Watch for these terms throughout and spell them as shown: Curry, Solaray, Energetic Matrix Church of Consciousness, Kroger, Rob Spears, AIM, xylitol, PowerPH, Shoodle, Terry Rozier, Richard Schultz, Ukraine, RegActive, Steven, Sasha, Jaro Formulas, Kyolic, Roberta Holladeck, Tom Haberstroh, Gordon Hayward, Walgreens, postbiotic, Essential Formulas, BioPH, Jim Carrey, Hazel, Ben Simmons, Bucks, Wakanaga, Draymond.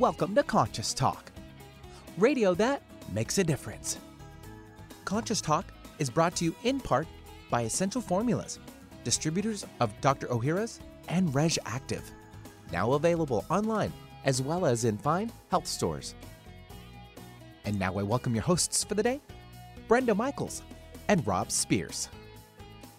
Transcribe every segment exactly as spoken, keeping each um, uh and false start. Welcome to Conscious Talk, radio that makes a difference. Conscious Talk is brought to you in part by Essential Formulas, distributors of Doctor Ohhira's and RegActive, now available online as well as in fine health stores. And now I welcome your hosts for the day, Brenda Michaels and Rob Spears.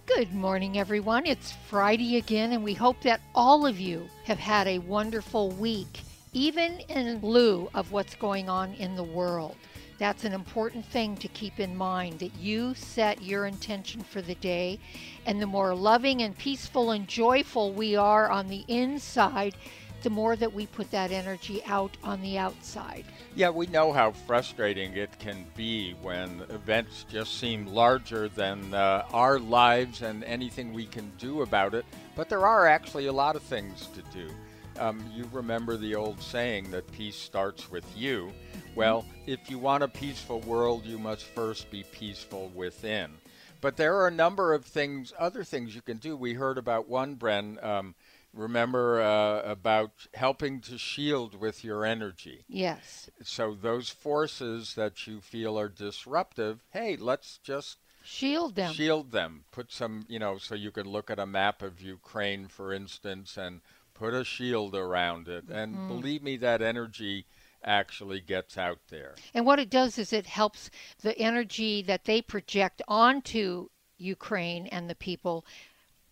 Good morning, everyone. It's Friday again, and we hope that all of you have had a wonderful week, even in lieu of what's going on in the world. That's an important thing to keep in mind, that you set your intention for the day, and the more loving and peaceful and joyful we are on the inside, the more that we put that energy out on the outside. Yeah, we know how frustrating it can be when events just seem larger than uh, our lives and anything we can do about it, but there are actually a lot of things to do. Um, you remember the old saying that peace starts with you. Well, if you want a peaceful world, you must first be peaceful within. But there are a number of things, other things you can do. We heard about one, Bren, um, remember uh, about helping to shield with your energy. Yes. So those forces that you feel are disruptive, hey, let's just Shield them. Shield them. Put some, you know, so you can look at a map of Ukraine, for instance, and put a shield around it. And mm-hmm. believe me, that energy actually gets out there. And what it does is it helps the energy that they project onto Ukraine and the people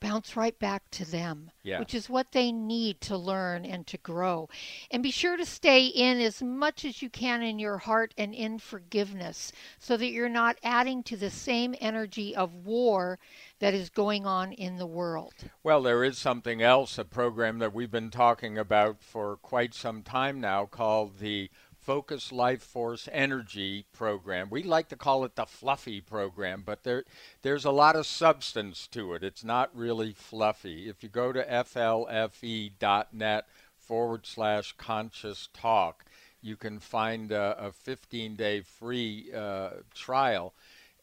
bounce right back to them, yeah. which is what they need to learn and to grow. And be sure to stay in as much as you can in your heart and in forgiveness, so that you're not adding to the same energy of war that is going on in the world. Well, there is something else, a program that we've been talking about for quite some time now called the Focus Life Force Energy program. We like to call it the fluffy program, but there there's a lot of substance to it. It's not really fluffy. If you go to F L F E dot net forward slash conscious talk, you can find a fifteen-day free uh, trial.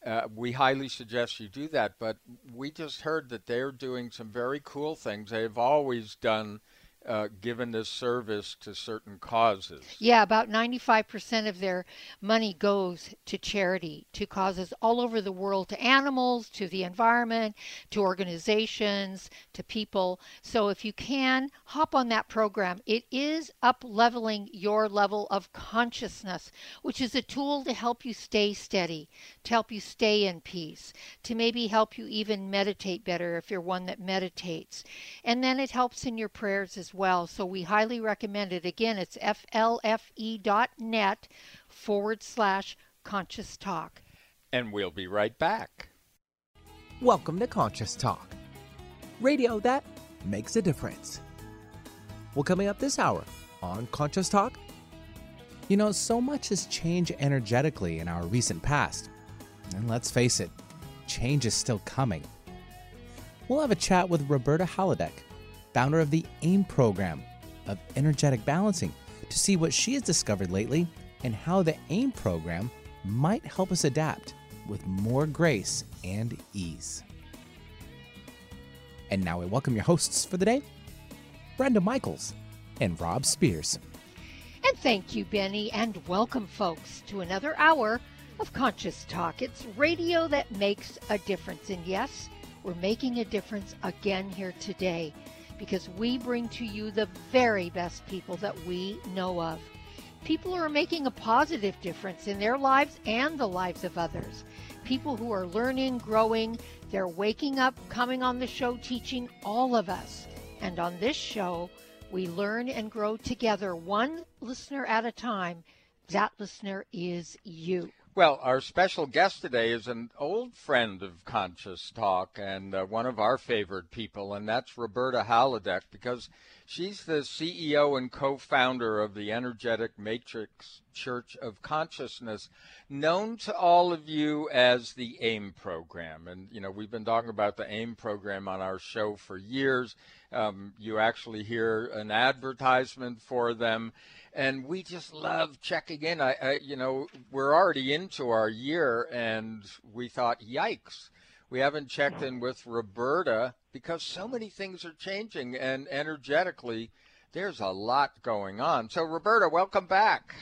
Uh, we highly suggest you do that, but we just heard that they're doing some very cool things. They've always done Uh, given this service to certain causes. Yeah, about ninety-five percent of their money goes to charity, to causes all over the world, to animals, to the environment, to organizations, to people. So if you can, hop on that program. It is up-leveling your level of consciousness, which is a tool to help you stay steady, to help you stay in peace, to maybe help you even meditate better if you're one that meditates. And then it helps in your prayers as well, so we highly recommend it. Again, it's F L F E dot net forward slash conscious talk. And we'll be right back. Welcome to Conscious Talk, radio that makes a difference. Well, coming up this hour on Conscious Talk, you know, so much has changed energetically in our recent past. And let's face it, change is still coming. We'll have a chat with Roberta Holladeck, founder of the AIM program of energetic balancing, to see what she has discovered lately and how the AIM program might help us adapt with more grace and ease. And now I welcome your hosts for the day, Brenda Michaels and Rob Spears. And thank you, Benny, and welcome, folks, to another hour of Conscious Talk. It's radio that makes a difference. And yes, we're making a difference again here today, because we bring to you the very best people that we know of. People who are making a positive difference in their lives and the lives of others. People who are learning, growing, they're waking up, coming on the show, teaching all of us. And on this show, we learn and grow together, one listener at a time. That listener is you. Well, our special guest today is an old friend of Conscious Talk and uh, one of our favorite people, and that's Roberta Holladeck, because she's the C E O and co-founder of the Energetic Matrix Church of Consciousness, known to all of you as the AIM program. And, you know, we've been talking about the AIM program on our show for years. Um, you actually hear an advertisement for them. And we just love checking in. I, I, you know, we're already into our year, and we thought, yikes, we haven't checked in with Roberta because so many things are changing, and energetically there's a lot going on. So, Roberta, welcome back.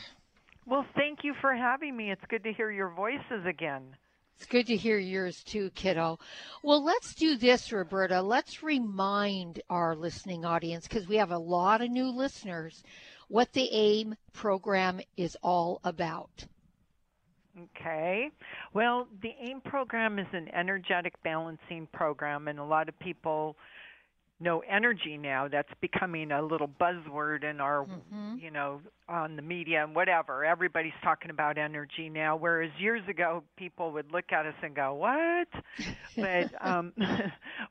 Well, thank you for having me. It's good to hear your voices again. It's good to hear yours too, kiddo. Well, let's do this, Roberta. Let's remind our listening audience, because we have a lot of new listeners, what the AIM program is all about. Okay. Well, the AIM program is an energetic balancing program, and a lot of people know energy now. That's becoming a little buzzword in our, mm-hmm. you know, on the media and whatever. Everybody's talking about energy now, whereas years ago people would look at us and go, what? But um,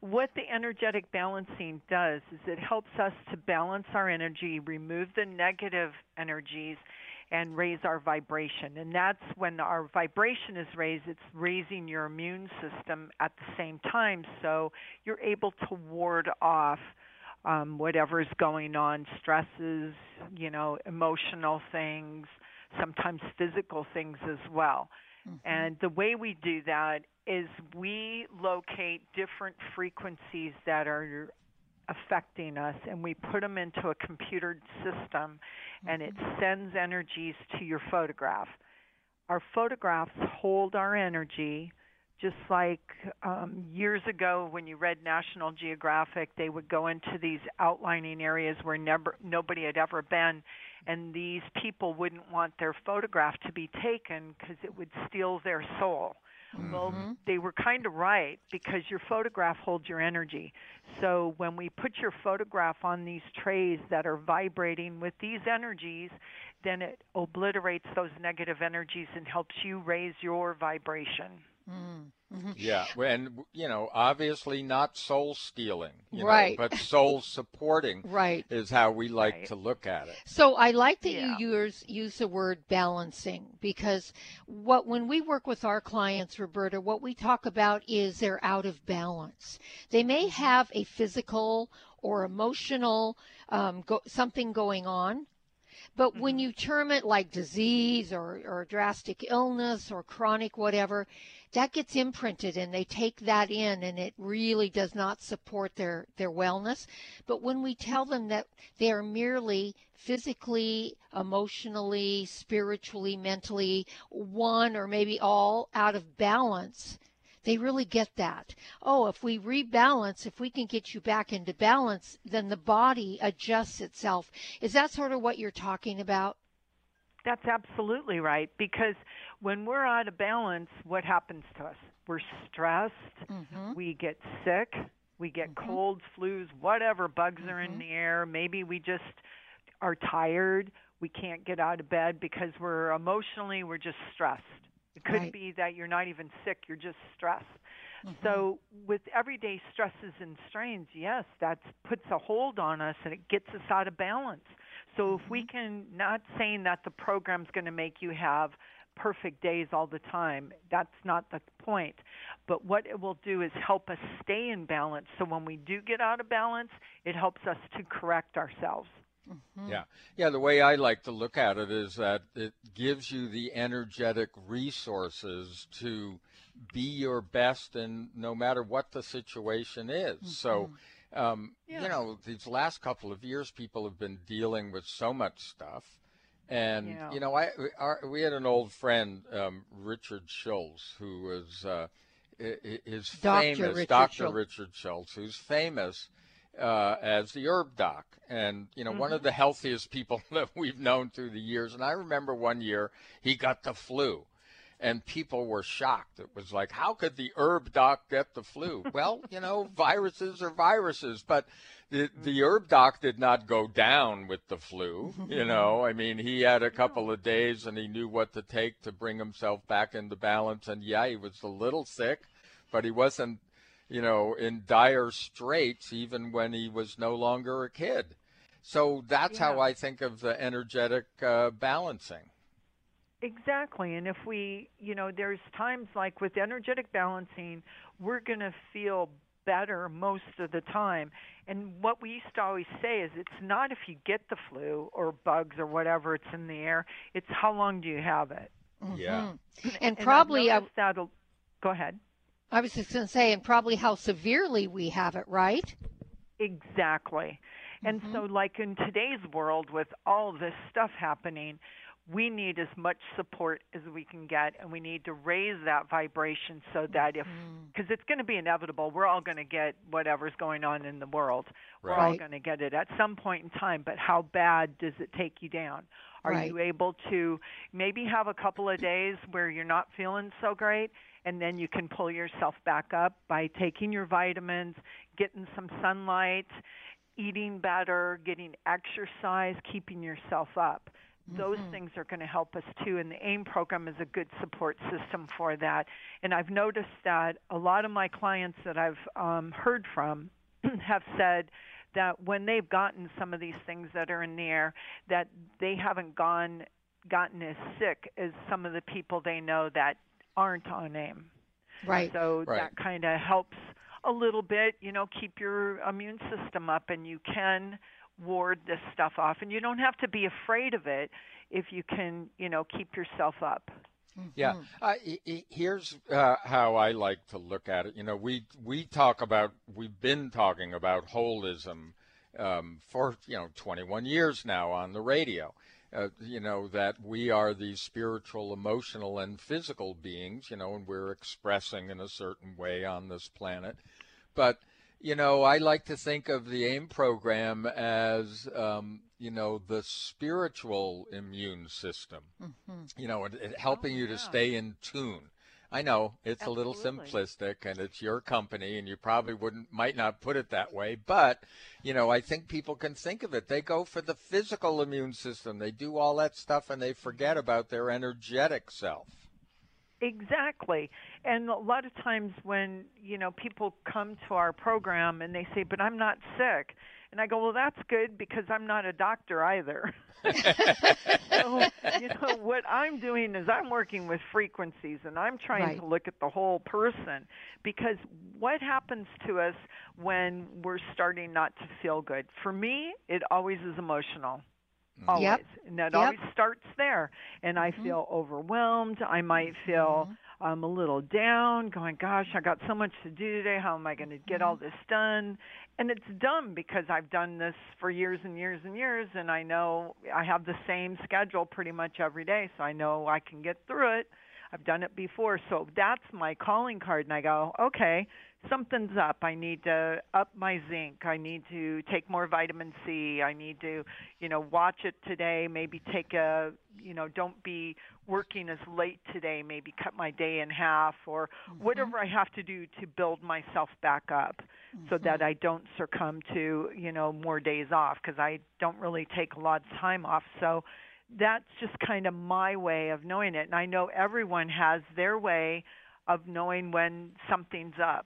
what the energetic balancing does is it helps us to balance our energy, remove the negative energies, and raise our vibration. And that's when our vibration is raised, it's raising your immune system at the same time, so you're able to ward off um, whatever's going on, stresses, you know, emotional things, sometimes physical things as well. Mm-hmm. And the way we do that is we locate different frequencies that are affecting us, and we put them into a computer system, and it sends energies to your photograph. Our photographs hold our energy, just like um, years ago when you read National Geographic, they would go into these outlining areas where never, nobody had ever been, and these people wouldn't want their photograph to be taken because it would steal their soul. Well, mm-hmm. they were kind of right, because your photograph holds your energy. So when we put your photograph on these trays that are vibrating with these energies, then it obliterates those negative energies and helps you raise your vibration. Mm-hmm. Yeah, and, you know, obviously not soul stealing, you right. know, but soul supporting right. is how we like right. to look at it. So I like that yeah. you use, use the word balancing, because what when we work with our clients, Roberta, what we talk about is they're out of balance. They may have a physical or emotional um, go, something going on. But mm-hmm. when you term it like disease or, or drastic illness or chronic whatever, that gets imprinted and they take that in, and it really does not support their, their wellness. But when we tell them that they are merely physically, emotionally, spiritually, mentally, one or maybe all out of balance, they really get that. Oh, if we rebalance, if we can get you back into balance, then the body adjusts itself. Is that sort of what you're talking about? That's absolutely right, because when we're out of balance, what happens to us? We're stressed, mm-hmm. we get sick, we get mm-hmm. colds, flus, whatever, bugs mm-hmm. are in the air, maybe we just are tired, we can't get out of bed because we're emotionally, we're just stressed. It could right. be that you're not even sick, you're just stressed. Mm-hmm. So with everyday stresses and strains, yes, that puts a hold on us and it gets us out of balance. So mm-hmm. if we can, not saying that the program's going to make you have perfect days all the time, that's not the point. But what it will do is help us stay in balance. So when we do get out of balance, it helps us to correct ourselves. Mm-hmm. Yeah. Yeah. The way I like to look at it is that it gives you the energetic resources to be your best, and no matter what the situation is. Mm-hmm. So, um, yeah. you know, these last couple of years, people have been dealing with so much stuff. And, yeah. you know, I, our, we had an old friend, um, Richard Schultz, who was uh, is famous, Doctor Richard, Doctor Schultz. Richard Schultz, who's famous Uh, as the herb doc, and you know, mm-hmm. one of the healthiest people that we've known through the years. And I remember one year he got the flu, and people were shocked. It was like, how could the herb doc get the flu? Well, you know, viruses are viruses, but the the herb doc did not go down with the flu. You know, I mean, he had a couple of days, and he knew what to take to bring himself back into balance. And yeah, he was a little sick, but he wasn't, you know, in dire straits, even when he was no longer a kid. So that's yeah. how I think of the energetic uh, balancing. Exactly. And if we, you know, there's times like with energetic balancing, we're going to feel better most of the time. And what we used to always say is it's not if you get the flu or bugs or whatever it's in the air, it's how long do you have it? Mm-hmm. Yeah. And, and probably... I that'll, go ahead. I was just going to say, and probably how severely we have it, right? Exactly. And mm-hmm. so like in today's world with all this stuff happening, we need as much support as we can get, and we need to raise that vibration so that if, because it's going to be inevitable, we're all going to get whatever's going on in the world. Right. We're all going to get it at some point in time, but how bad does it take you down? Are right. you able to maybe have a couple of days where you're not feeling so great, and then you can pull yourself back up by taking your vitamins, getting some sunlight, eating better, getting exercise, keeping yourself up? Those mm-hmm. things are going to help us, too, and the AIM program is a good support system for that. And I've noticed that a lot of my clients that I've um, heard from have said that when they've gotten some of these things that are in the air, that they haven't gone gotten as sick as some of the people they know that aren't on AIM. Right. So right. that kind of helps a little bit, you know, keep your immune system up, and you can ward this stuff off, and you don't have to be afraid of it if you can, you know, keep yourself up. Yeah. Uh, here's uh, how I like to look at it. You know, we we talk about, we've been talking about holism um, for, you know, twenty-one years now on the radio. Uh, you know, that we are these spiritual, emotional, and physical beings, you know, and we're expressing in a certain way on this planet. But you know, I like to think of the AIM program as, um, you know, the spiritual immune system, mm-hmm. you know, and, and helping oh, you yeah. to stay in tune. I know it's Absolutely. a little simplistic, and it's your company, and you probably wouldn't, might not put it that way. But, you know, I think people can think of it. They go for the physical immune system. They do all that stuff, and they forget about their energetic self. Exactly. And a lot of times when, you know, people come to our program and they say, but I'm not sick. And I go, well, that's good, because I'm not a doctor either. So, you know, what I'm doing is I'm working with frequencies, and I'm trying right. to look at the whole person, because what happens to us when we're starting not to feel good? For me, it always is emotional. Always. Yep. And that yep. always starts there. And I mm-hmm. feel overwhelmed. I might feel mm-hmm. um, a little down, going, gosh, I got so much to do today. How am I going to get mm-hmm. all this done? And it's dumb, because I've done this for years and years and years, and I know I have the same schedule pretty much every day, so I know I can get through it. I've done it before. So that's my calling card, and I go, okay, something's up. I need to up my zinc. I need to take more vitamin C. I need to, you know, watch it today. Maybe take a, you know, don't be working as late today. Maybe cut my day in half, or mm-hmm. whatever I have to do to build myself back up mm-hmm. so that I don't succumb to, you know, more days off, because I don't really take a lot of time off. So that's just kind of my way of knowing it. And I know everyone has their way of knowing when something's up.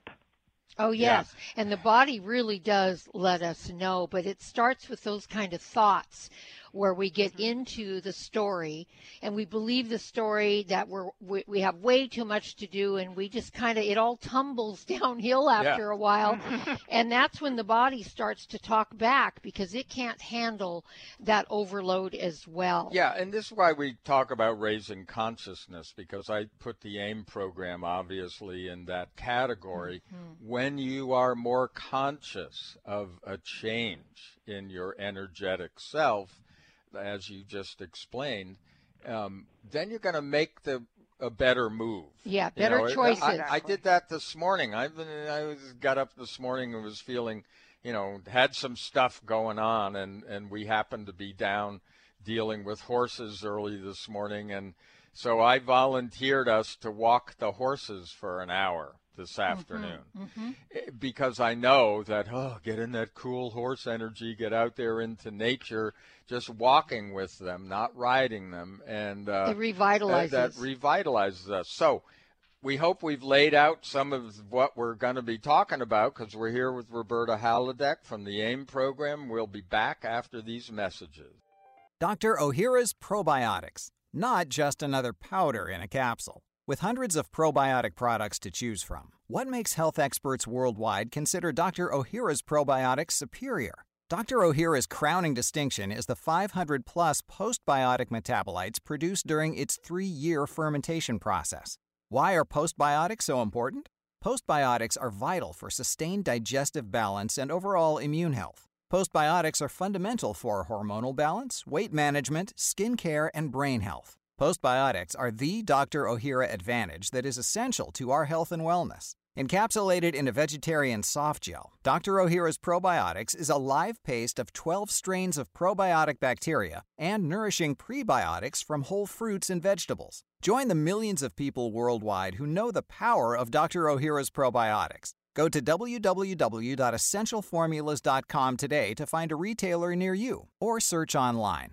Oh, yes. yes. And the body really does let us know, but it starts with those kind of thoughts where we get mm-hmm. into the story, and we believe the story that we're, we we have way too much to do, and we just kind of, it all tumbles downhill after yeah. a while. And that's when the body starts to talk back, because it can't handle that overload as well. Yeah, and this is why we talk about raising consciousness, because I put the AIM program obviously in that category. Mm-hmm. When you are more conscious of a change in your energetic self, as you just explained, um, then you're going to make the a better move. Yeah, better you know, choices. I, I did that this morning. I've been, I was, got up this morning and was feeling, you know, had some stuff going on, and, and we happened to be down dealing with horses early this morning, and so I volunteered us to walk the horses for an hour this afternoon, mm-hmm. Mm-hmm. because I know that, oh, get in that cool horse energy, get out there into nature, just walking with them, not riding them, and uh, it revitalizes. That, that revitalizes us. So we hope we've laid out some of what we're going to be talking about, because we're here with Roberta Holladeck from the AIM program. We'll be back after these messages. Doctor Ohhira's Probiotics, not just another powder in a capsule. With hundreds of probiotic products to choose from, what makes health experts worldwide consider Doctor Ohhira's probiotics superior? Doctor Ohhira's crowning distinction is the five hundred plus postbiotic metabolites produced during its three-year fermentation process. Why are postbiotics so important? Postbiotics are vital for sustained digestive balance and overall immune health. Postbiotics are fundamental for hormonal balance, weight management, skin care, and brain health. Postbiotics are the Doctor Ohhira advantage that is essential to our health and wellness. Encapsulated in a vegetarian soft gel, Doctor Ohhira's Probiotics is a live paste of twelve strains of probiotic bacteria and nourishing prebiotics from whole fruits and vegetables. Join the millions of people worldwide who know the power of Doctor Ohhira's Probiotics. Go to w w w dot essential formulas dot com today to find a retailer near you or search online.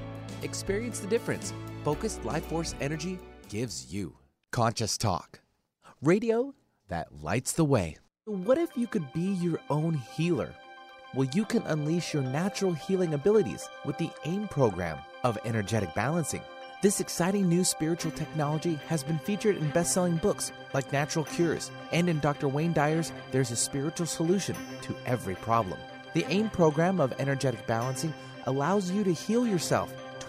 Experience the difference Focused Life Force Energy gives you. Conscious Talk, radio that lights the way. What if you could be your own healer? Well, you can unleash your natural healing abilities with the AIM program of energetic balancing. This exciting new spiritual technology has been featured in best-selling books like Natural Cures, and in Doctor Wayne Dyer's There's a Spiritual Solution to Every Problem. The AIM program of energetic balancing allows you to heal yourself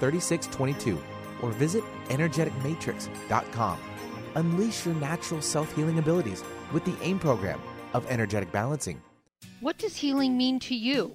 thirty-six twenty-two or visit energetic matrix dot com. Unleash your natural self-healing abilities with the AIM program of energetic balancing. What does healing mean to you?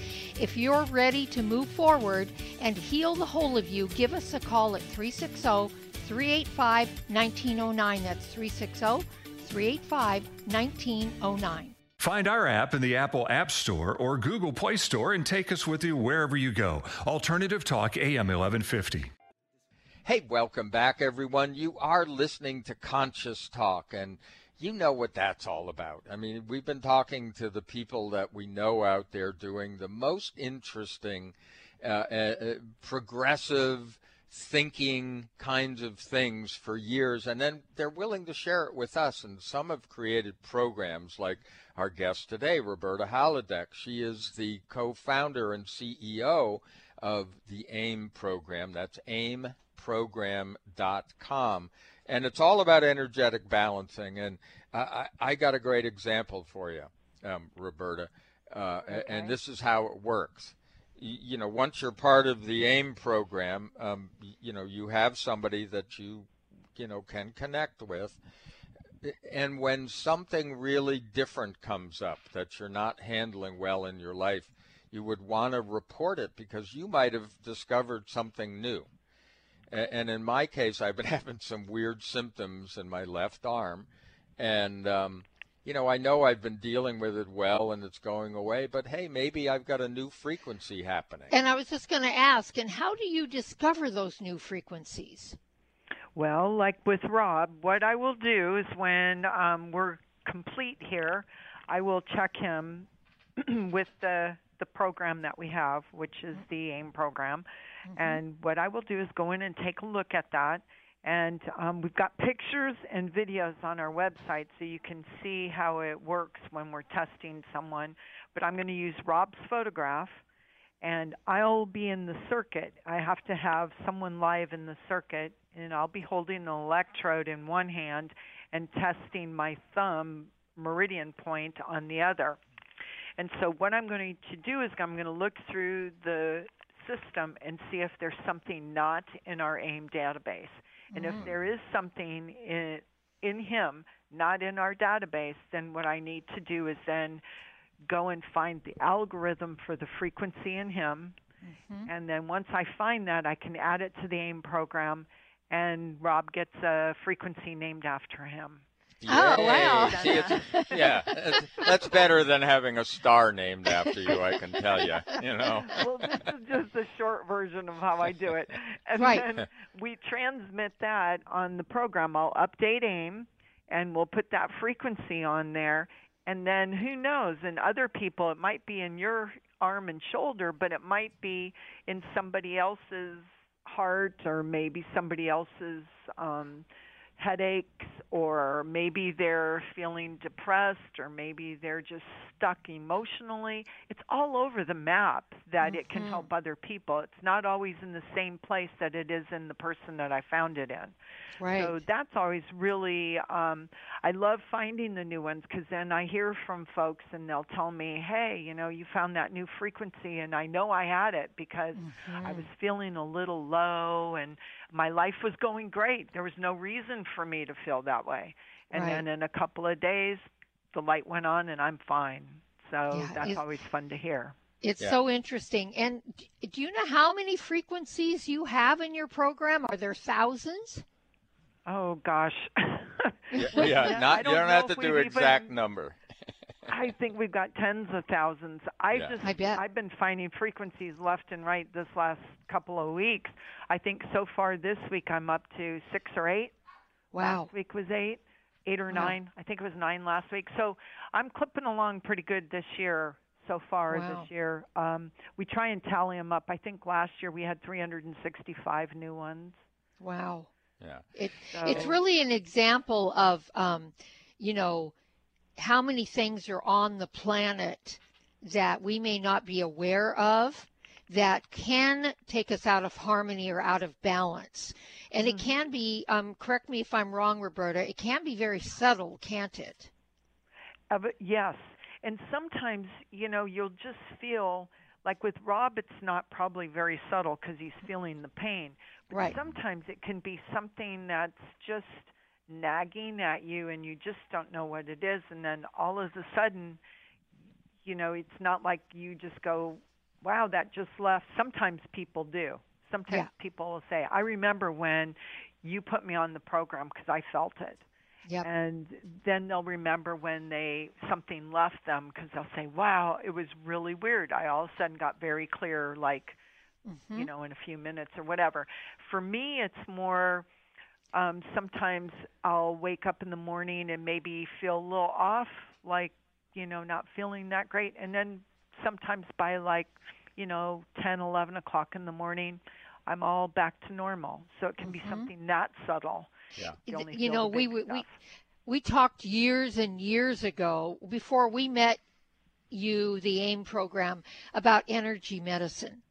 If you're ready to move forward and heal the whole of you, give us a call at three six zero, three eight five, one nine zero nine. That's three six zero, three eight five, one nine zero nine. Find our app in the Apple App Store or Google Play Store and take us with you wherever you go. Alternative Talk, A M eleven fifty. Hey, welcome back, everyone. You are listening to Conscious Talk, and you know what that's all about. I mean, we've been talking to the people that we know out there doing the most interesting, uh, uh, progressive thinking kinds of things for years, and then they're willing to share it with us. And some have created programs like our guest today, Roberta Holladeck. She is the co-founder and C E O of the AIM program. That's aim program dot com. And it's all about energetic balancing. And I, I got a great example for you, um, Roberta. Uh, okay. And this is how it works. You know, once you're part of the AIM program, um, you know, you have somebody that you, you know, can connect with. And when something really different comes up that you're not handling well in your life, you would want to report it because you might have discovered something new. And in my case, I've been having some weird symptoms in my left arm, and um, you know, I know I've been dealing with it well and it's going away, but hey, maybe I've got a new frequency happening. And I was just going to ask, and how do you discover those new frequencies? Well, like with Rob, what I will do is when um, we're complete here, I will check him with the the program that we have, which is the AIM program. Mm-hmm. And what I will do is go in and take a look at that. And um, we've got pictures and videos on our website, so you can see how it works when we're testing someone. But I'm going to use Rob's photograph, and I'll be in the circuit. I have to have someone live in the circuit, and I'll be holding an electrode in one hand and testing my thumb meridian point on the other. And so what I'm going to do is I'm going to look through the system and see if there's something not in our AIM database. And if there is something in, in him, not in our database, then what I need to do is then go and find the algorithm for the frequency in him. Mm-hmm. And then once I find that, I can add it to the AIM program, and Rob gets a frequency named after him. Yay. Oh, wow. See, it's, yeah, it's, that's better than having a star named after you, I can tell you, you know. Well, this is just a short version of how I do it. And right. Then we transmit that on the program. I'll update AIM, and we'll put that frequency on there. And then who knows, in other people, it might be in your arm and shoulder, but it might be in somebody else's heart, or maybe somebody else's um headaches, or maybe they're feeling depressed, or maybe they're just stuck emotionally. It's all over the map that mm-hmm. it can help other people. It's not always in the same place that it is in the person that I found it in. Right. So that's always really, um, I love finding the new ones, because then I hear from folks and they'll tell me, hey, you know, you found that new frequency, and I know I had it because mm-hmm. I was feeling a little low and my life was going great. There was no reason for me to feel that way. And right. then in a couple of days, the light went on and I'm fine. So yeah, that's always fun to hear. It's yeah. so interesting. And do you know how many frequencies you have in your program? Are there thousands? Oh, gosh. yeah, yeah, not, I don't you don't have to do an exact even, number. I think we've got tens of thousands. I yeah. just, I bet. I've been finding frequencies left and right this last couple of weeks. I think so far this week I'm up to six or eight. Wow. Last week was eight, eight or wow. nine. I think it was nine last week. So I'm clipping along pretty good this year so far wow. this year. Um, we try and tally them up. I think last year we had three hundred sixty-five new ones. Wow. Yeah. It, so. It's really an example of, um, you know, how many things are on the planet that we may not be aware of that can take us out of harmony or out of balance. And mm-hmm. it can be, um, correct me if I'm wrong, Roberta, it can be very subtle, can't it? Uh, but yes. And sometimes, you know, you'll just feel, like with Rob, it's not probably very subtle because he's feeling the pain. But right. sometimes it can be something that's just nagging at you and you just don't know what it is. And then all of a sudden, you know, it's not like you just go, wow, that just left. Sometimes people do. Sometimes yeah. people will say, I remember when you put me on the program because I felt it. Yep. And then they'll remember when they something left them because they'll say, wow, it was really weird. I all of a sudden got very clear, like, mm-hmm. you know, in a few minutes or whatever. For me, it's more um, sometimes I'll wake up in the morning and maybe feel a little off, like, you know, not feeling that great. And then sometimes by like, you know, ten, eleven o'clock in the morning, I'm all back to normal. So it can mm-hmm. be something that subtle. Yeah. You, you know, we, we, we, we talked years and years ago before we met you, the AIM program, about energy medicine.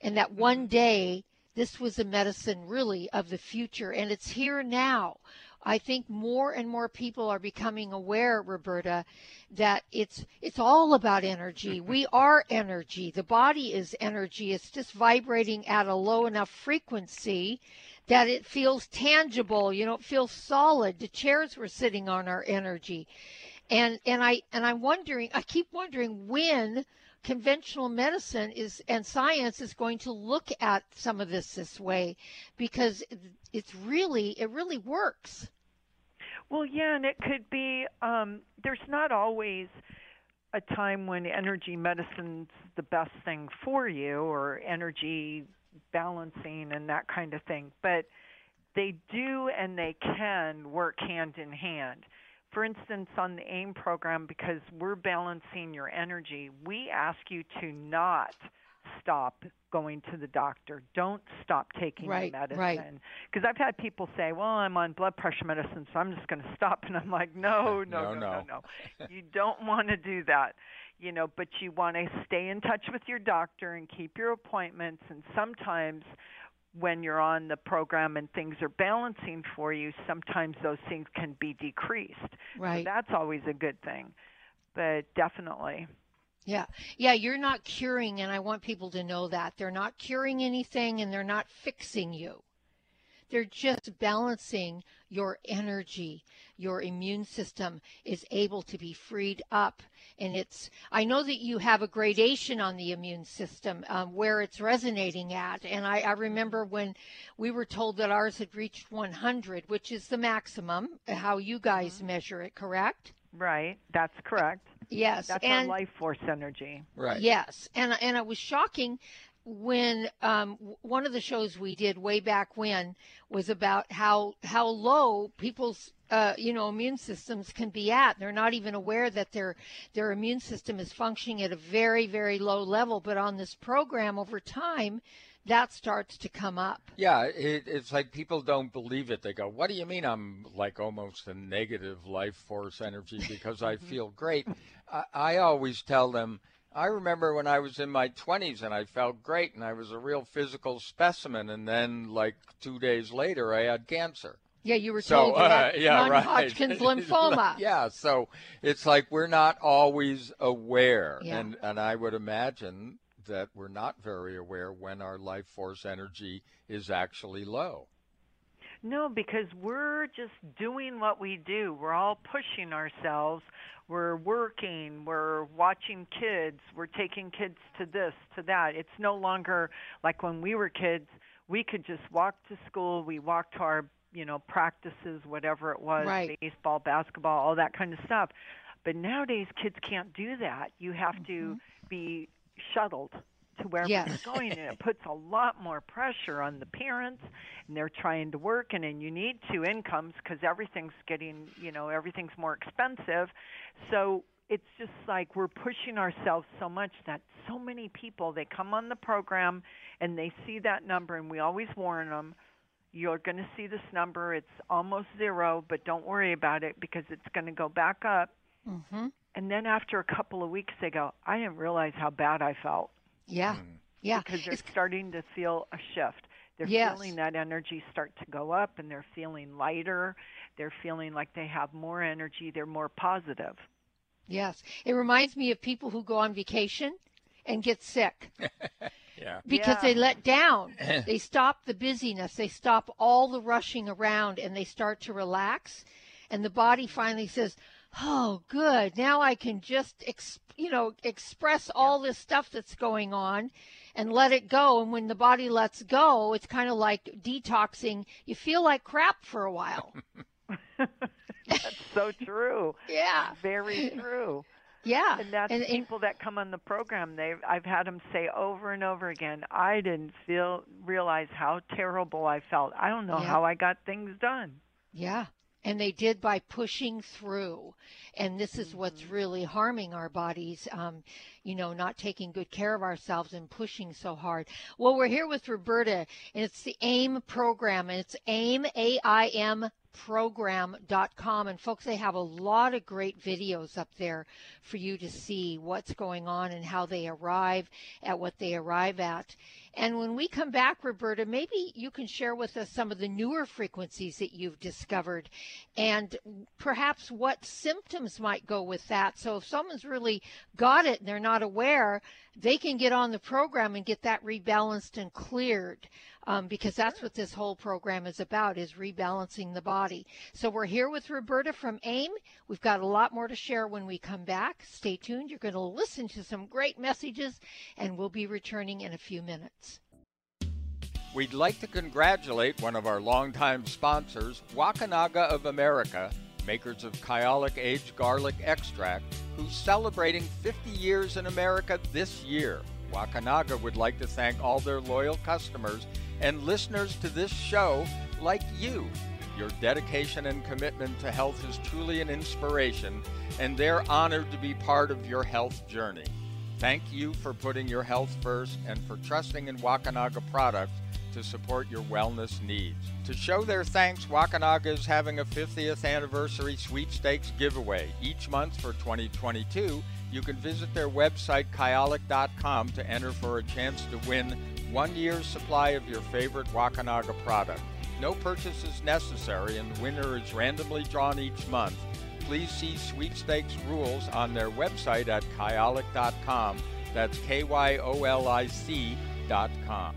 And that one day, this was the medicine really of the future. And it's here now. I think more and more people are becoming aware, Roberta, that it's it's all about energy. We are energy. The body is energy. It's just vibrating at a low enough frequency that it feels tangible. You know, it feels solid. The chairs we're sitting on are energy. And and I and I'm wondering, I keep wondering when conventional medicine is and science is going to look at some of this this way, because it's really it really works. Well, yeah, and it could be, um, there's not always a time when energy medicine's the best thing for you, or energy balancing and that kind of thing, but they do and they can work hand in hand. For instance, on the AIM program, because we're balancing your energy, we ask you to not stop going to the doctor. Don't stop taking right, the medicine. Right. Because I've had people say, well, I'm on blood pressure medicine, so I'm just going to stop. And I'm like, no, no, no, no, no. no. You don't want to do that, you know, but you want to stay in touch with your doctor and keep your appointments. And sometimes when you're on the program and things are balancing for you, sometimes those things can be decreased. Right. So that's always a good thing, but definitely. Yeah. Yeah, you're not curing, and I want people to know that. They're not curing anything, and they're not fixing you. They're just balancing your energy. Your immune system is able to be freed up. And it's, I know that you have a gradation on the immune system um, where it's resonating at. And I, I remember when we were told that ours had reached one hundred, which is the maximum, how you guys mm-hmm. measure it, correct? Right. That's correct. Yes. That's and, our life force energy. Right. Yes. And, and it was shocking when um, one of the shows we did way back when was about how how low people's uh, you know immune systems can be at. They're not even aware that their their immune system is functioning at a very, very low level. But on this program over time, that starts to come up. Yeah, it, it's like people don't believe it. They go, what do you mean I'm like almost a negative life force energy because I feel great? I, I always tell them, I remember when I was in my twenties and I felt great and I was a real physical specimen. And then like two days later, I had cancer. Yeah, you were told so, you had uh, yeah, non-Hodgkin's right. lymphoma. Yeah, so it's like we're not always aware. Yeah. And, and I would imagine that we're not very aware when our life force energy is actually low. No, because we're just doing what we do. We're all pushing ourselves. We're working. We're watching kids. We're taking kids to this, to that. It's no longer like when we were kids, we could just walk to school. We walked to our, you know, practices, whatever it was, right. baseball, basketball, all that kind of stuff. But nowadays, kids can't do that. You have mm-hmm. to be shuttled to where yes. we're going, and it puts a lot more pressure on the parents, and they're trying to work, and then you need two incomes because everything's getting, you know, everything's more expensive. So it's just like we're pushing ourselves so much that so many people, they come on the program and they see that number, and we always warn them, you're going to see this number. It's almost zero, but don't worry about it because it's going to go back up. Mm-hmm. And then after a couple of weeks, they go, I didn't realize how bad I felt. Yeah, yeah. Because they're it's, starting to feel a shift. They're yes. feeling that energy start to go up, and they're feeling lighter. They're feeling like they have more energy. They're more positive. Yes. It reminds me of people who go on vacation and get sick. Yeah. Because yeah. they let down. They stop the busyness. They stop all the rushing around, and they start to relax. And the body finally says, oh, good. Now I can just, exp- you know, express all this stuff that's going on and let it go. And when the body lets go, it's kind of like detoxing. You feel like crap for a while. That's so true. Yeah. Very true. Yeah. And that's and, and, people that come on the program, they I've had them say over and over again, I didn't feel realize how terrible I felt. I don't know yeah. how I got things done. Yeah. And they did by pushing through. And this is what's really harming our bodies, um, you know, not taking good care of ourselves and pushing so hard. Well, we're here with Roberta, and it's the AIM program, and it's AIM, A I M program dot com. And folks, they have a lot of great videos up there for you to see what's going on and how they arrive at what they arrive at. And when we come back, Roberta, maybe you can share with us some of the newer frequencies that you've discovered and perhaps what symptoms might go with that. So if someone's really got it and they're not aware, they can get on the program and get that rebalanced and cleared. Um, because that's what this whole program is about, is rebalancing the body. So we're here with Roberta from AIM. We've got a lot more to share when we come back. Stay tuned. You're going to listen to some great messages, and we'll be returning in a few minutes. We'd like to congratulate one of our longtime sponsors, Wakanaga of America, makers of Kyolic aged garlic extract, who's celebrating fifty years in America this year. Wakanaga would like to thank all their loyal customers and listeners to this show like you. Your dedication and commitment to health is truly an inspiration, and they're honored to be part of your health journey. Thank you for putting your health first and for trusting in Wakanaga products to support your wellness needs. To show their thanks, Wakanaga is having a fiftieth anniversary sweepstakes giveaway each month for twenty twenty-two. You can visit their website, kyolic dot com, to enter for a chance to win one year's supply of your favorite Wakanaga product. No purchase is necessary, and the winner is randomly drawn each month. Please see sweepstakes rules on their website at kyolic dot com. That's K Y O L I C dot com.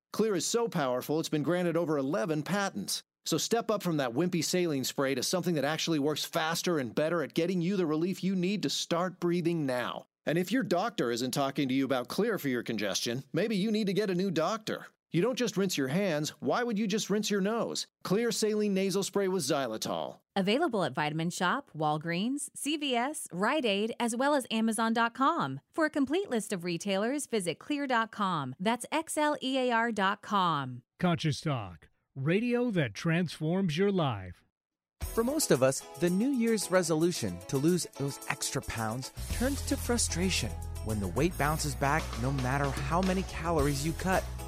Clear is so powerful, it's been granted over eleven patents. So step up from that wimpy saline spray to something that actually works faster and better at getting you the relief you need to start breathing now. And if your doctor isn't talking to you about Clear for your congestion, maybe you need to get a new doctor. You don't just rinse your hands. Why would you just rinse your nose? Clear Saline Nasal Spray with Xylitol. Available at Vitamin Shoppe, Walgreens, C V S, Rite Aid, as well as Amazon dot com. For a complete list of retailers, visit clear dot com. That's X L E A R dot com. Conscious Talk, radio that transforms your life. For most of us, the New Year's resolution to lose those extra pounds turns to frustration when the weight bounces back no matter how many calories you cut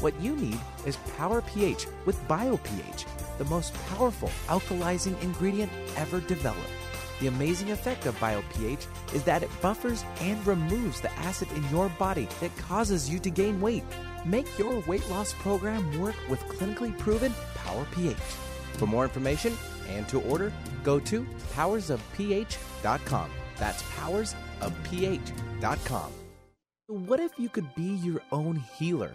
What you need is PowerPH with BioPH, the most powerful alkalizing ingredient ever developed. The amazing effect of BioPH is that it buffers and removes the acid in your body that causes you to gain weight. Make your weight loss program work with clinically proven PowerPH. For more information and to order, go to powers of p h dot com. That's powers of p h dot com. What if you could be your own healer?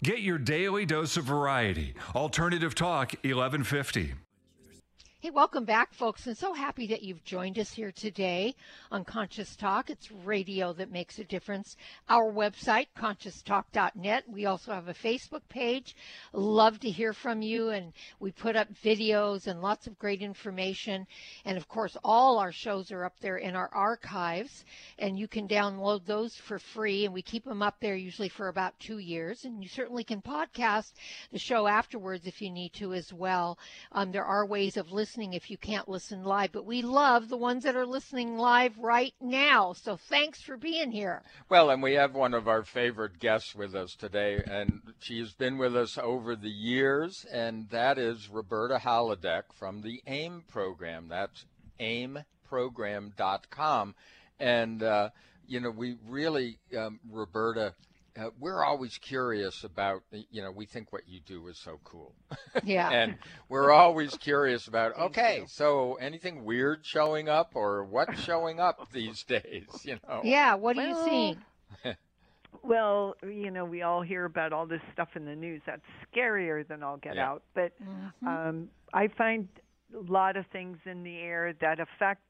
Get your daily dose of variety. Alternative Talk, eleven fifty. Hey, welcome back, folks, and so happy that you've joined us here today on Conscious Talk. It's radio that makes a difference. Our website, conscious talk dot net. We also have a Facebook page. Love to hear from you, and we put up videos and lots of great information. And, of course, all our shows are up there in our archives, and you can download those for free, and we keep them up there usually for about two years. And you certainly can podcast the show afterwards if you need to as well. Um, there are ways of listening. Listening if you can't listen live, but we love the ones that are listening live right now, so thanks for being here. Well, and we have one of our favorite guests with us today, and she's been with us over the years, and that is Roberta Holladeck from the AIM program. That's aim program dot com, and uh you know, we really, um, Roberta, uh, we're always curious about, you know, we think what you do is so cool. Yeah. And we're always curious about, okay, so anything weird showing up or what's showing up these days, you know? Yeah, what are well, you seeing? Well, you know, we all hear about all this stuff in the news. That's scarier than all get yeah. out. But mm-hmm. um, I find a lot of things in the air that affect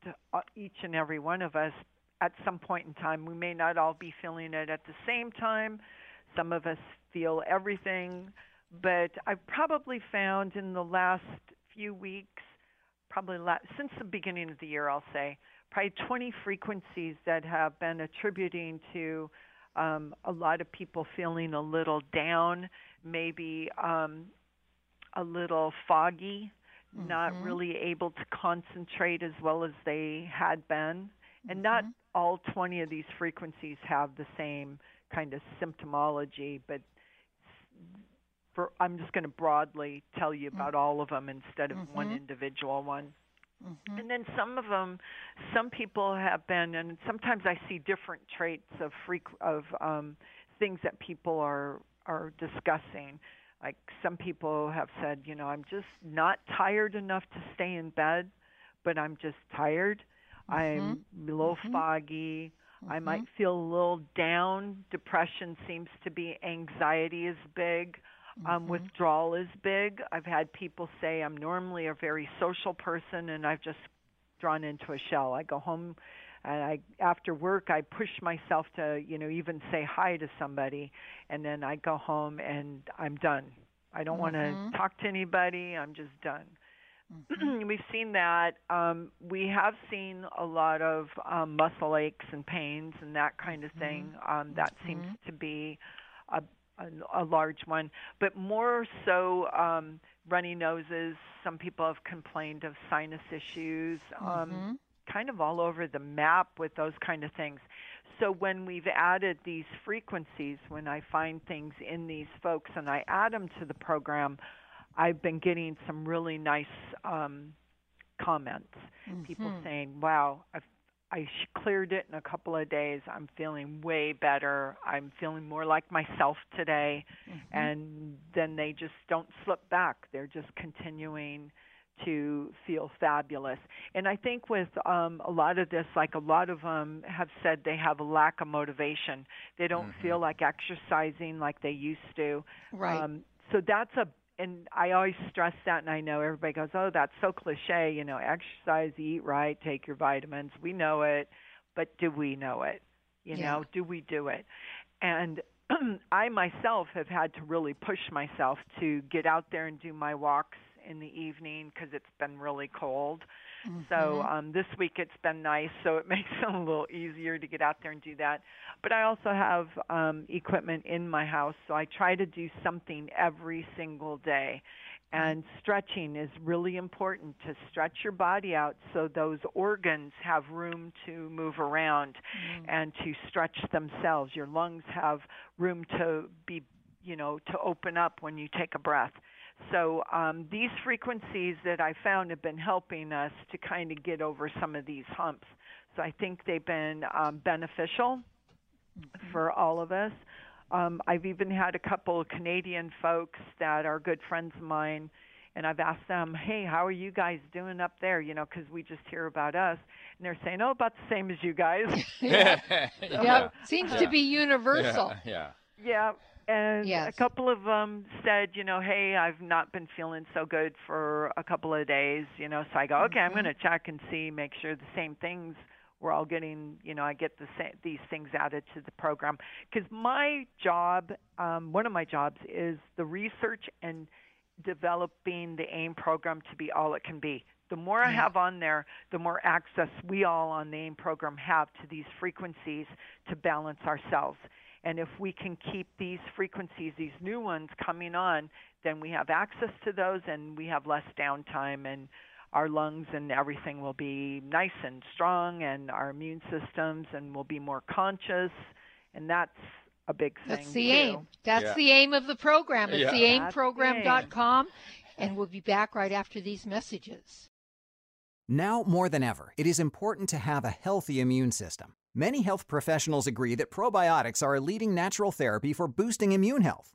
each and every one of us at some point in time. We may not all be feeling it at the same time. Some of us feel everything. But I've probably found in the last few weeks, probably last, since the beginning of the year, I'll say, probably twenty frequencies that have been attributing to Um, a lot of people feeling a little down, maybe um, a little foggy, mm-hmm. not really able to concentrate as well as they had been. And mm-hmm. not all twenty of these frequencies have the same kind of symptomology, but for, I'm just going to broadly tell you about mm-hmm. all of them instead of mm-hmm. one individual one. Mm-hmm. And then some of them, some people have been, and sometimes I see different traits of freak, of um, things that people are are discussing. Like some people have said, you know, I'm just not tired enough to stay in bed, but I'm just tired. Mm-hmm. I'm a little mm-hmm. foggy. Mm-hmm. I might feel a little down. Depression seems to be, anxiety is big. Um, mm-hmm. Withdrawal is big. I've had people say I'm normally a very social person, and I've just drawn into a shell. I go home, and I after work, I push myself to, you know, even say hi to somebody, and then I go home, and I'm done. I don't mm-hmm. want to talk to anybody. I'm just done. Mm-hmm. We've seen that. Um, we have seen a lot of um, muscle aches and pains and that kind of thing. Mm-hmm. Um, that mm-hmm. seems to be a A, a large one, but more so um, runny noses. Some people have complained of sinus issues, um, mm-hmm. kind of all over the map with those kind of things. So when we've added these frequencies, when I find things in these folks and I add them to the program, I've been getting some really nice um, comments. Mm-hmm. People saying, wow, I've I cleared it in a couple of days. I'm feeling way better. I'm feeling more like myself today. Mm-hmm. And then they just don't slip back. They're just continuing to feel fabulous. And I think with um, a lot of this, like a lot of them have said they have a lack of motivation. They don't mm-hmm. feel like exercising like they used to. Right. Um, so that's a And I always stress that, and I know everybody goes, oh, that's so cliche, you know, exercise, eat right, take your vitamins. We know it, but do we know it? You yeah. know, do we do it? And I myself have had to really push myself to get out there and do my walks in the evening because it's been really cold. Mm-hmm. So um, this week it's been nice, so it makes it a little easier to get out there and do that. But I also have um, equipment in my house, so I try to do something every single day. And stretching is really important, to stretch your body out so those organs have room to move around mm-hmm. and to stretch themselves. Your lungs have room to be, you know, to open up when you take a breath. So um, these frequencies that I found have been helping us to kind of get over some of these humps. So I think they've been um, beneficial mm-hmm. for all of us. Um, I've even had a couple of Canadian folks that are good friends of mine, and I've asked them, hey, how are you guys doing up there? You know, because we just hear about us. And they're saying, oh, about the same as you guys. yeah. So, yeah, seems yeah. to be universal. Yeah, yeah. yeah. And yes. a couple of them said, you know, hey, I've not been feeling so good for a couple of days, you know. So I go, mm-hmm. okay, I'm going to check and see, make sure the same things we're all getting, you know, I get the sa- these things added to the program. Because my job, um, one of my jobs is the research and developing the AIM program to be all it can be. The more I have on there, the more access we all on the AIM program have to these frequencies to balance ourselves. And if we can keep these frequencies, these new ones coming on, then we have access to those and we have less downtime, and our lungs and everything will be nice and strong, and our immune systems, and we'll be more conscious. And that's a big thing. That's the too. aim. That's yeah. the aim of the program. It's yeah. the aim program dot com, and we'll be back right after these messages. Now more than ever, it is important to have a healthy immune system. Many health professionals agree that probiotics are a leading natural therapy for boosting immune health.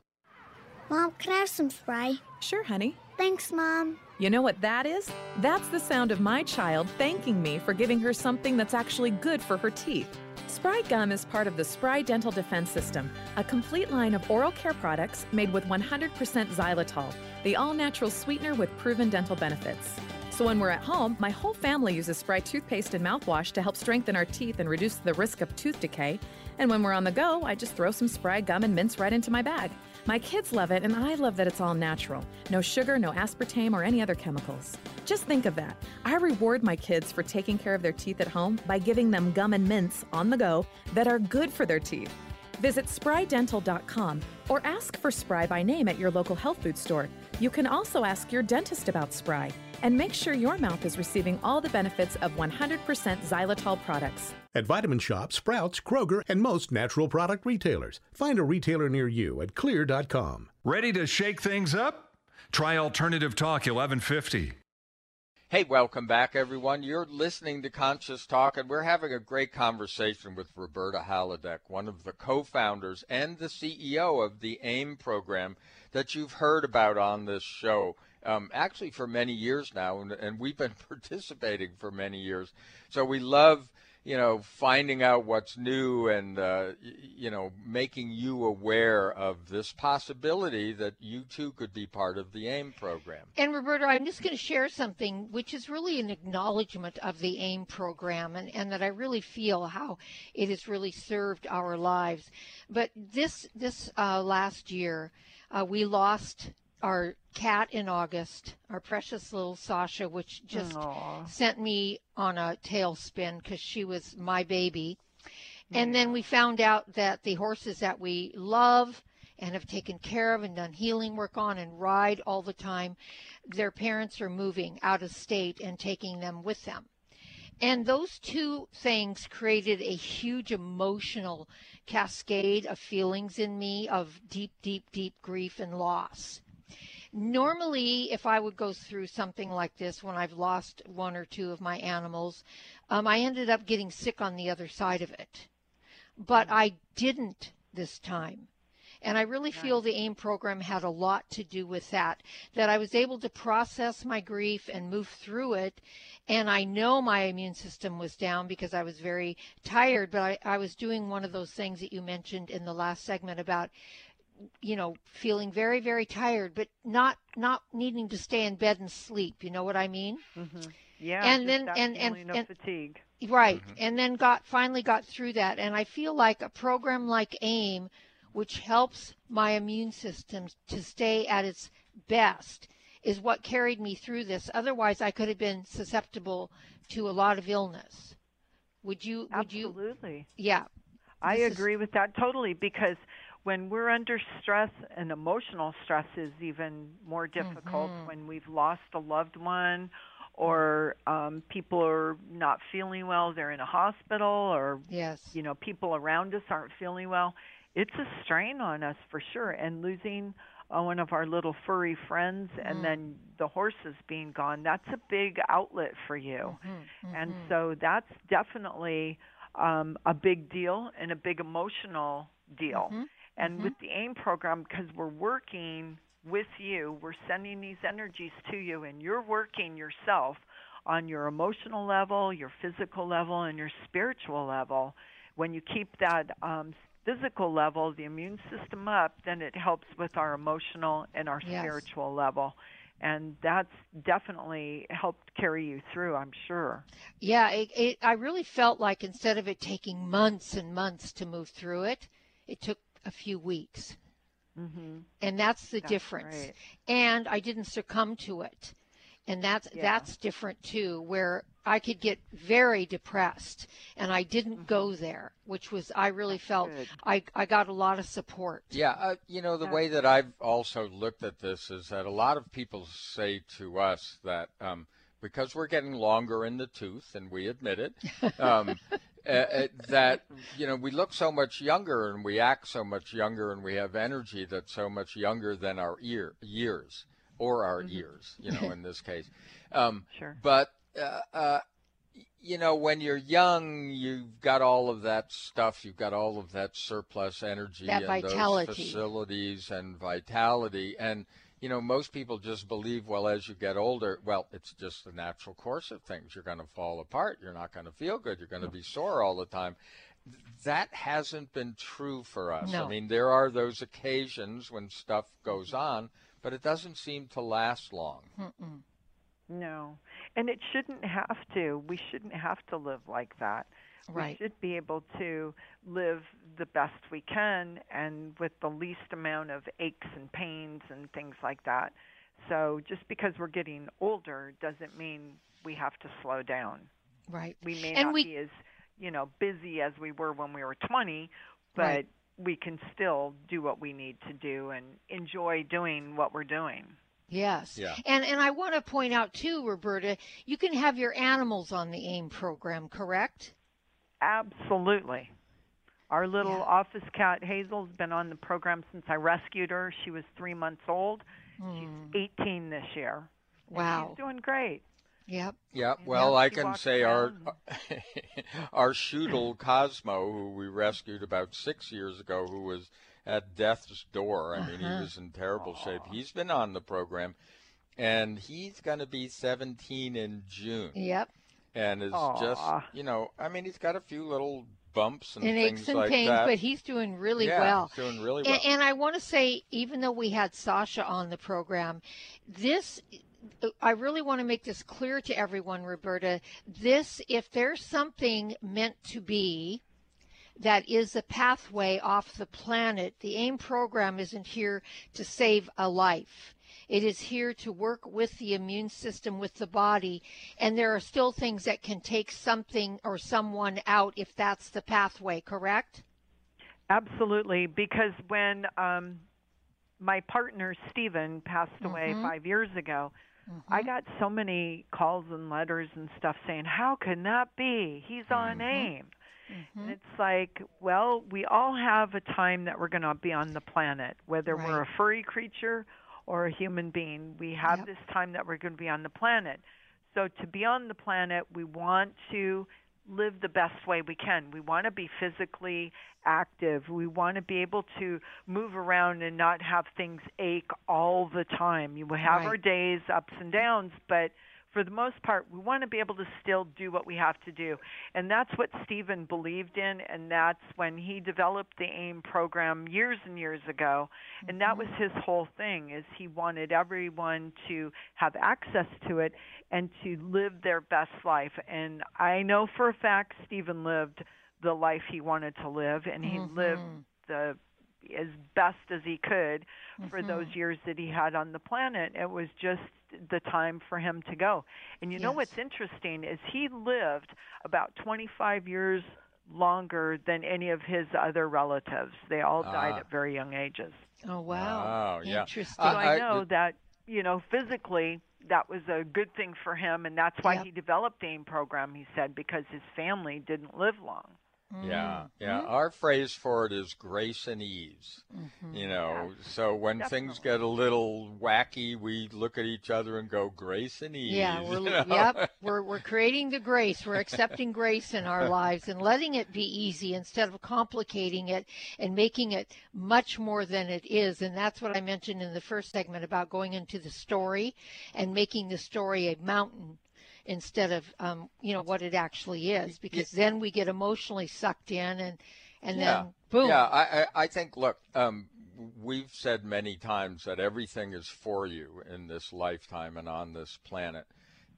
Mom, can I have some Spry? Sure, honey. Thanks, Mom. You know what that is? That's the sound of my child thanking me for giving her something that's actually good for her teeth. Spry gum is part of the Spry Dental Defense System, a complete line of oral care products made with one hundred percent xylitol, the all-natural sweetener with proven dental benefits. So when we're at home, my whole family uses Spry toothpaste and mouthwash to help strengthen our teeth and reduce the risk of tooth decay. And when we're on the go, I just throw some Spry gum and mints right into my bag. My kids love it, and I love that it's all natural. No sugar, no aspartame, or any other chemicals. Just think of that. I reward my kids for taking care of their teeth at home by giving them gum and mints on the go that are good for their teeth. Visit Spry Dental dot com or ask for Spry by name at your local health food store. You can also ask your dentist about Spry. And make sure your mouth is receiving all the benefits of one hundred percent xylitol products. At Vitamin Shoppe, Sprouts, Kroger, and most natural product retailers. Find a retailer near you at clear dot com. Ready to shake things up? Try Alternative Talk eleven fifty. Hey, welcome back, everyone. You're listening to Conscious Talk, and we're having a great conversation with Roberta Holladeck, one of the co-founders and the C E O of the AIM program that you've heard about on this show. Um, actually for many years now, and, and we've been participating for many years. So we love, you know, finding out what's new and, uh, you know, making you aware of this possibility that you too could be part of the AIM program. And Roberta, I'm just going to share something which is really an acknowledgement of the AIM program, and, and that I really feel how it has really served our lives. But this, this uh, last year, uh, we lost our cat in August, our precious little Sasha, which just Aww. Sent me on a tailspin because she was my baby. Yeah. And then we found out that the horses that we love and have taken care of and done healing work on and ride all the time, their parents are moving out of state and taking them with them. And those two things created a huge emotional cascade of feelings in me of deep, deep, deep grief and loss. Normally, if I would go through something like this when I've lost one or two of my animals, um, I ended up getting sick on the other side of it. But I didn't this time. And I really Nice. Feel the AIM program had a lot to do with that, that I was able to process my grief and move through it. And I know my immune system was down because I was very tired, but I, I was doing one of those things that you mentioned in the last segment about, you know, feeling very, very tired, but not not needing to stay in bed and sleep. You know what I mean? Mm-hmm. Yeah. And then and and, and, and fatigue. Right. Mm-hmm. And then got finally got through that. And I feel like a program like AIM, which helps my immune system to stay at its best, is what carried me through this. Otherwise, I could have been susceptible to a lot of illness. Would you? Would Absolutely. You, yeah. I agree is, with that totally, because when we're under stress, and emotional stress is even more difficult mm-hmm. when we've lost a loved one, or um, people are not feeling well, they're in a hospital, or yes. you know, people around us aren't feeling well. It's a strain on us for sure, and losing uh, one of our little furry friends and mm. then the horses being gone, that's a big outlet for you. Mm-hmm. Mm-hmm. And so that's definitely um, a big deal and a big emotional deal. Mm-hmm. And mm-hmm. with the AIM program, because we're working with you, we're sending these energies to you, and you're working yourself on your emotional level, your physical level, and your spiritual level. When you keep that um, physical level, the immune system up, then it helps with our emotional and our yes. spiritual level. And that's definitely helped carry you through, I'm sure. Yeah, it, it, I really felt like instead of it taking months and months to move through it, it took a few weeks. Mm-hmm. And that's the that's difference. Right. And I didn't succumb to it. And that's, yeah. that's different too, where I could get very depressed and I didn't mm-hmm. go there, which was, I really that's felt good. I, I got a lot of support. Yeah. Uh, you know, the that's way that good. I've also looked at this is that a lot of people say to us that um, because we're getting longer in the tooth, and we admit it, um, Uh, that, you know, we look so much younger and we act so much younger and we have energy that's so much younger than our ear years or our mm-hmm. ears, you know, in this case. Um, sure. But, uh, uh, you know, when you're young, you've got all of that stuff. You've got all of that surplus energy that and vitality. Those facilities and vitality. And, you know, most people just believe, well, as you get older, well, it's just the natural course of things. You're going to fall apart. You're not going to feel good. You're going to be sore all the time. That hasn't been true for us. No. I mean, there are those occasions when stuff goes on, but it doesn't seem to last long. Mm-mm. No. And it shouldn't have to. We shouldn't have to live like that. Right. We should be able to live the best we can and with the least amount of aches and pains and things like that. So just because we're getting older doesn't mean we have to slow down. Right. We may and not we, be as, you know, busy as we were when we were twenty, but right. we can still do what we need to do and enjoy doing what we're doing. Yes. Yeah. And and I want to point out, too, Roberta, you can have your animals on the AIM program, correct? Absolutely. Our little yeah. office cat, Hazel, has been on the program since I rescued her. She was three months old. Mm. She's eighteen this year. Wow. And she's doing great. Yep. Yep. And well, I can say our, our Shoodle Cosmo, who we rescued about six years ago, who was at death's door. I uh-huh. mean, he was in terrible Aww. shape. He's been on the program, and he's going to be seventeen in June. Yep. And is Aww. just, you know, I mean, he's got a few little bumps and, and things aches and like pains, that. But he's doing really yeah, well. He's doing really well. And, and I want to say, even though we had Sasha on the program, this, I really want to make this clear to everyone, Roberta. This, if there's something meant to be that is a pathway off the planet, the AIM program isn't here to save a life. It is here to work with the immune system, with the body, and there are still things that can take something or someone out if that's the pathway, correct? Absolutely, because when um, my partner, Steven, passed away mm-hmm. five years ago, mm-hmm. I got so many calls and letters and stuff saying, how can that be? He's on mm-hmm. AIM. Mm-hmm. And it's like, well, we all have a time that we're going to be on the planet, whether right. we're a furry creature or a human being. We have yep. this time that we're going to be on the planet. So to be on the planet, we want to live the best way we can. We want to be physically active. We want to be able to move around and not have things ache all the time. You will have right. our days, ups and downs, but for the most part, we want to be able to still do what we have to do. And that's what Stephen believed in, and that's when he developed the AIM program years and years ago. And that was his whole thing, is he wanted everyone to have access to it and to live their best life. And I know for a fact Stephen lived the life he wanted to live, and he mm-hmm. lived the as best as he could mm-hmm. for those years that he had on the planet. It was just the time for him to go. And you yes. know what's interesting is he lived about twenty-five years longer than any of his other relatives. They all ah. died at very young ages. Oh, wow. wow Interesting. Yeah. So I, I know I, that, you know, physically that was a good thing for him, and that's why yep. he developed the AIM program, he said, because his family didn't live long. Yeah, yeah. Mm-hmm. Our phrase for it is grace and ease, mm-hmm. you know. Yeah. So when Definitely. things get a little wacky, we look at each other and go, grace and ease. Yeah, we're, you know? yep. we're, we're creating the grace. We're accepting grace in our lives and letting it be easy instead of complicating it and making it much more than it is. And that's what I mentioned in the first segment about going into the story and making the story a mountain instead of, um, you know, what it actually is, because then we get emotionally sucked in and, and yeah. then Boom. Yeah, I, I think, look, um, we've said many times that everything is for you in this lifetime and on this planet.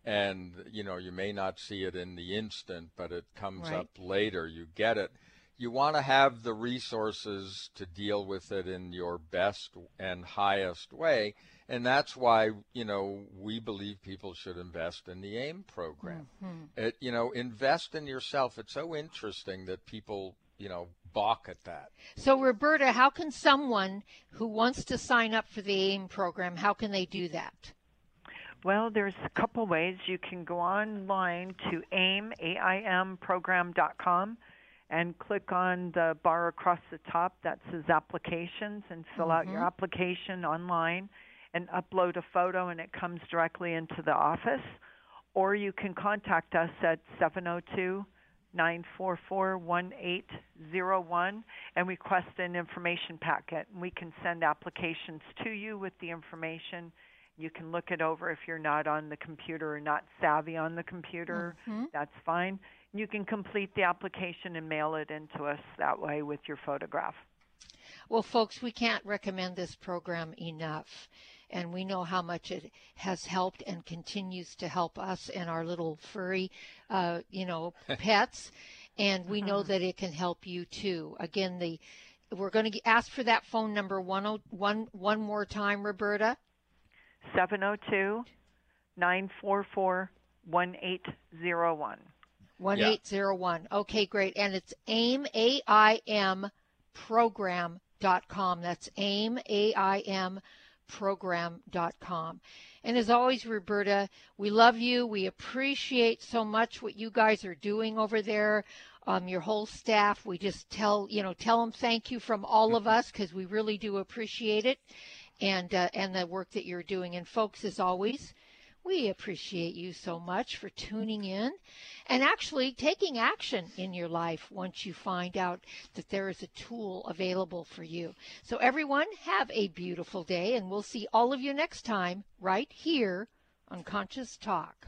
And, you know, you may not see it in the instant, but it comes right up later. You get it. You want to have the resources to deal with it in your best and highest way. And that's why, you know, we believe people should invest in the AIM program. Mm-hmm. It, you know, invest in yourself. It's so interesting that people, you know, balk at that. So, Roberta, how can someone who wants to sign up for the AIM program, how can they do that? Well, there's a couple ways. You can go online to AIM, A I M program dot com, and click on the bar across the top that says applications, and fill mm-hmm. out your application online and upload a photo, and it comes directly into the office. Or you can contact us at seven oh two, nine four four, one eight zero one and request an information packet. We can send applications to you with the information. You can look it over if you're not on the computer or not savvy on the computer. Mm-hmm. That's fine. You can complete the application and mail it in to us that way with your photograph. Well, folks, we can't recommend this program enough. And we know how much it has helped and continues to help us and our little furry, uh, you know, pets. And we know that it can help you, too. Again, the we're going to ask for that phone number one, one, one more time, Roberta. seven oh two, nine four four, one eight zero one. one eight zero one. Yeah. Okay, great. And it's AIM, A I M, program dot com. That's AIM, A I M, program dot com. And as always, Roberta, we love you. We appreciate so much what you guys are doing over there. Um, your whole staff, we just tell, you know, tell them thank you from all of us, because we really do appreciate it, and, uh, and the work that you're doing. And folks, as always, we appreciate you so much for tuning in and actually taking action in your life once you find out that there is a tool available for you. So everyone, have a beautiful day, and we'll see all of you next time right here on Conscious Talk.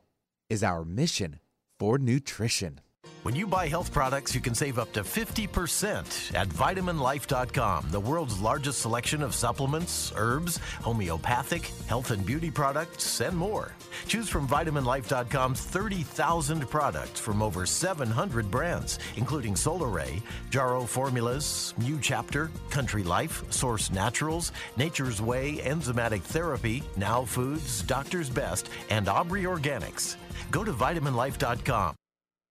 is our mission for nutrition. When you buy health products, you can save up to fifty percent at vitamin life dot com, the world's largest selection of supplements, herbs, homeopathic, health and beauty products, and more. Choose from vitamin life dot com's thirty thousand products from over seven hundred brands, including Solaray, Jaro Formulas, New Chapter, Country Life, Source Naturals, Nature's Way, Enzymatic Therapy, Now Foods, Doctor's Best, and Aubrey Organics. Go to vitamin life dot com.